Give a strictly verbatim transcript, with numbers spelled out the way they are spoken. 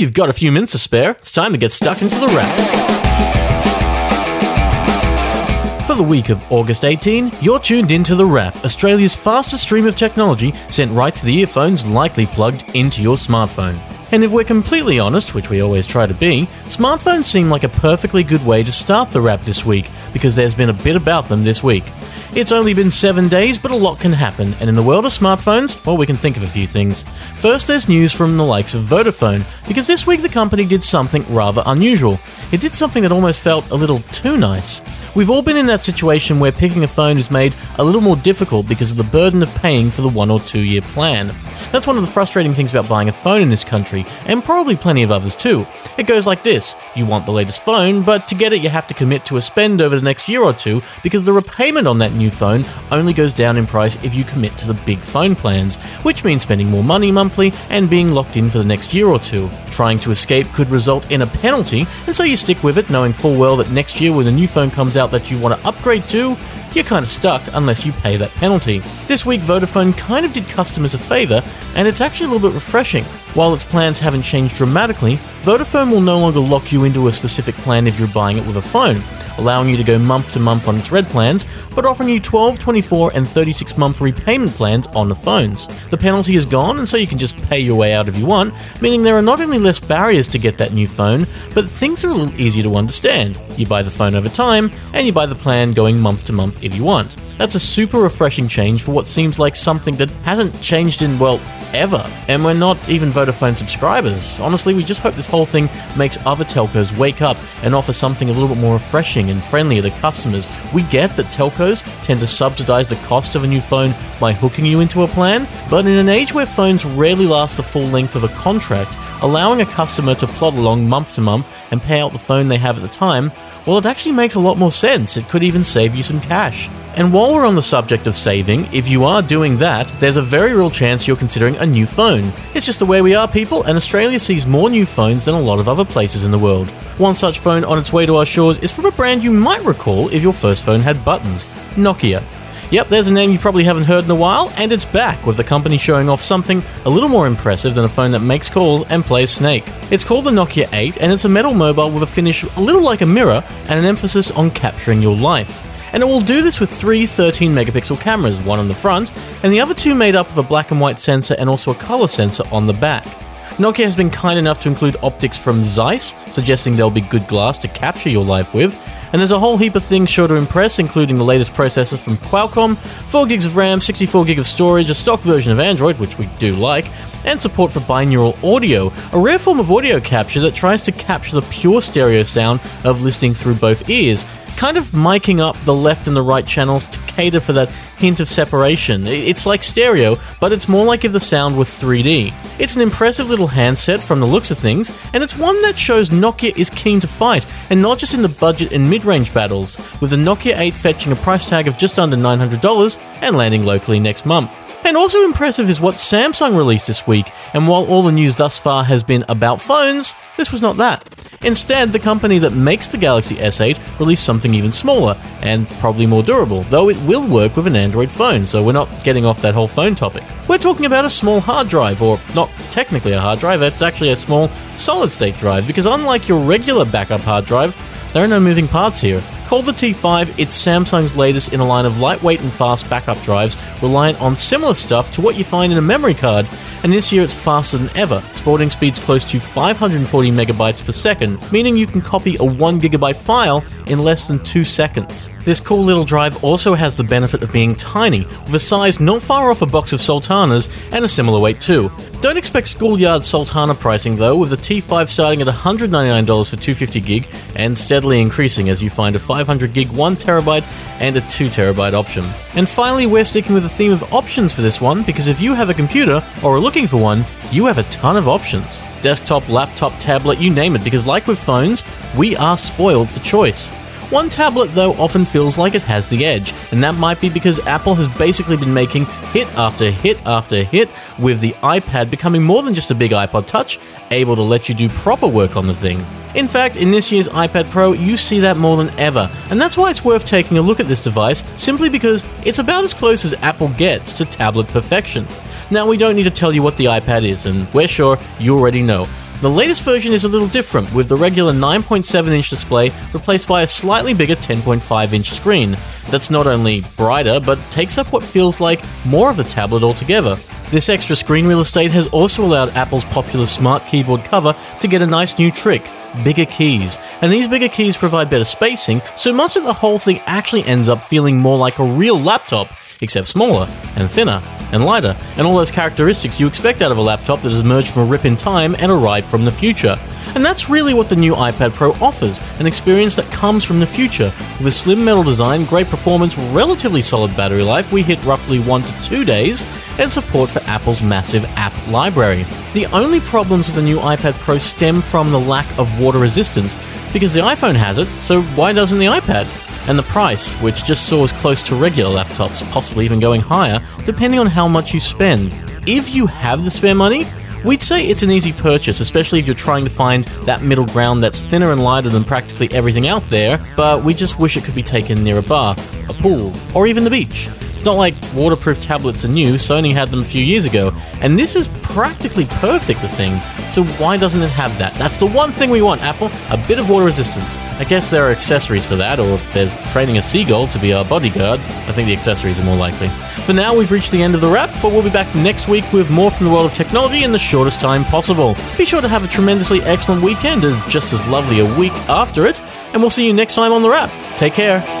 If you've got a few minutes to spare, it's time to get stuck into the wrap. For the week of August eighteenth, you're tuned into The Wrap, Australia's fastest stream of technology sent right to the earphones likely plugged into your smartphone. And if we're completely honest, which we always try to be, smartphones seem like a perfectly good way to start the wrap this week, because there's been a bit about them this week. It's only been seven days, but a lot can happen, and in the world of smartphones, well, we can think of a few things. First, there's news from the likes of Vodafone, because this week the company did something rather unusual. It did something that almost felt a little too nice. We've all been in that situation where picking a phone is made a little more difficult because of the burden of paying for the one or two year plan. That's one of the frustrating things about buying a phone in this country, and probably plenty of others too. It goes like this: you want the latest phone, but to get it you have to commit to a spend over the next year or two, because the repayment on that new phone only goes down in price if you commit to the big phone plans, which means spending more money monthly and being locked in for the next year or two. Trying to escape could result in a penalty, and so you stick with it, knowing full well that next year when the new phone comes out that you want to upgrade to, you're kind of stuck unless you pay that penalty. This week, Vodafone kind of did customers a favour, and it's actually a little bit refreshing. While its plans haven't changed dramatically, Vodafone will no longer lock you into a specific plan if you're buying it with a phone, allowing you to go month to month on its red plans, but offering you twelve, twenty-four, and thirty-six month repayment plans on the phones. The penalty is gone, and so you can just pay your way out if you want, meaning there are not only less barriers to get that new phone, but things are a little easier to understand. You buy the phone over time, and you buy the plan going month to month if you want. That's a super refreshing change for what seems like something that hasn't changed in, well, ever. And we're not even Vodafone subscribers. Honestly, we just hope this whole thing makes other telcos wake up and offer something a little bit more refreshing and friendlier to customers. We get that telcos tend to subsidize the cost of a new phone by hooking you into a plan, but in an age where phones rarely last the full length of a contract, allowing a customer to plod along month to month and pay out the phone they have at the time, well, it actually makes a lot more sense. It could even save you some cash. And while we're on the subject of saving, if you are doing that, there's a very real chance you're considering a new phone. It's just the way we are, people, and Australia sees more new phones than a lot of other places in the world. One such phone on its way to our shores is from a brand you might recall if your first phone had buttons: Nokia. Yep, there's a name you probably haven't heard in a while, and it's back, with the company showing off something a little more impressive than a phone that makes calls and plays Snake. It's called the Nokia eight, and it's a metal mobile with a finish a little like a mirror and an emphasis on capturing your life. And it will do this with three thirteen megapixel cameras, one on the front, and the other two made up of a black and white sensor and also a colour sensor on the back. Nokia has been kind enough to include optics from Zeiss, suggesting there'll be good glass to capture your life with, and there's a whole heap of things sure to impress, including the latest processors from Qualcomm, four gigs of RAM, sixty-four gig of storage, a stock version of Android, which we do like, and support for binaural audio, a rare form of audio capture that tries to capture the pure stereo sound of listening through both ears, kind of miking up the left and the right channels to cater for that hint of separation. It's like stereo, but it's more like if the sound were three D. It's an impressive little handset from the looks of things, and it's one that shows Nokia is keen to fight, and not just in the budget and mid-range battles, with the Nokia eight fetching a price tag of just under nine hundred dollars and landing locally next month. And also impressive is what Samsung released this week, and while all the news thus far has been about phones, this was not that. Instead, the company that makes the Galaxy S eight released something even smaller, and probably more durable, though it will work with an Android phone, so we're not getting off that whole phone topic. We're talking about a small hard drive, or not technically a hard drive, it's actually a small solid-state drive, because unlike your regular backup hard drive, there are no moving parts here. Called the T five, it's Samsung's latest in a line of lightweight and fast backup drives reliant on similar stuff to what you find in a memory card, and this year it's faster than ever, sporting speeds close to five hundred forty megabytes per second, meaning you can copy a one gigabyte file in less than two seconds. This cool little drive also has the benefit of being tiny, with a size not far off a box of Sultanas and a similar weight too. Don't expect schoolyard Sultana pricing though, with the T five starting at one hundred ninety-nine dollars for two hundred fifty gig and steadily increasing as you find a five hundred gig one terabyte and a two terabyte option. And finally, we're sticking with the theme of options for this one, because if you have a computer or are looking for one, you have a ton of options. Desktop, laptop, tablet, you name it, because like with phones, we are spoiled for choice. One tablet, though, often feels like it has the edge, and that might be because Apple has basically been making hit after hit after hit, with the iPad becoming more than just a big iPod Touch, able to let you do proper work on the thing. In fact, in this year's iPad Pro, you see that more than ever, and that's why it's worth taking a look at this device, simply because it's about as close as Apple gets to tablet perfection. Now, we don't need to tell you what the iPad is, and we're sure you already know. The latest version is a little different, with the regular nine point seven inch display replaced by a slightly bigger ten point five inch screen that's not only brighter, but takes up what feels like more of the tablet altogether. This extra screen real estate has also allowed Apple's popular smart keyboard cover to get a nice new trick: bigger keys. And these bigger keys provide better spacing, so much that the whole thing actually ends up feeling more like a real laptop, except smaller and thinner and lighter, and all those characteristics you expect out of a laptop that has emerged from a rip in time and arrived from the future. And that's really what the new iPad Pro offers, an experience that comes from the future. With a slim metal design, great performance, relatively solid battery life, we hit roughly one to two days, and support for Apple's massive app library. The only problems with the new iPad Pro stem from the lack of water resistance, because the iPhone has it, so why doesn't the iPad? And the price, which just soars close to regular laptops, possibly even going higher, depending on how much you spend. If you have the spare money, we'd say it's an easy purchase, especially if you're trying to find that middle ground that's thinner and lighter than practically everything out there, but we just wish it could be taken near a bar, a pool, or even the beach. It's not like waterproof tablets are new, Sony had them a few years ago, and this is practically perfect, the thing. So why doesn't it have that? That's the one thing we want, Apple, a bit of water resistance. I guess there are accessories for that, or there's training a seagull to be our bodyguard. I think the accessories are more likely. For now, we've reached the end of the wrap, but we'll be back next week with more from the world of technology in the shortest time possible. Be sure to have a tremendously excellent weekend, and just as lovely a week after it, and we'll see you next time on the wrap. Take care.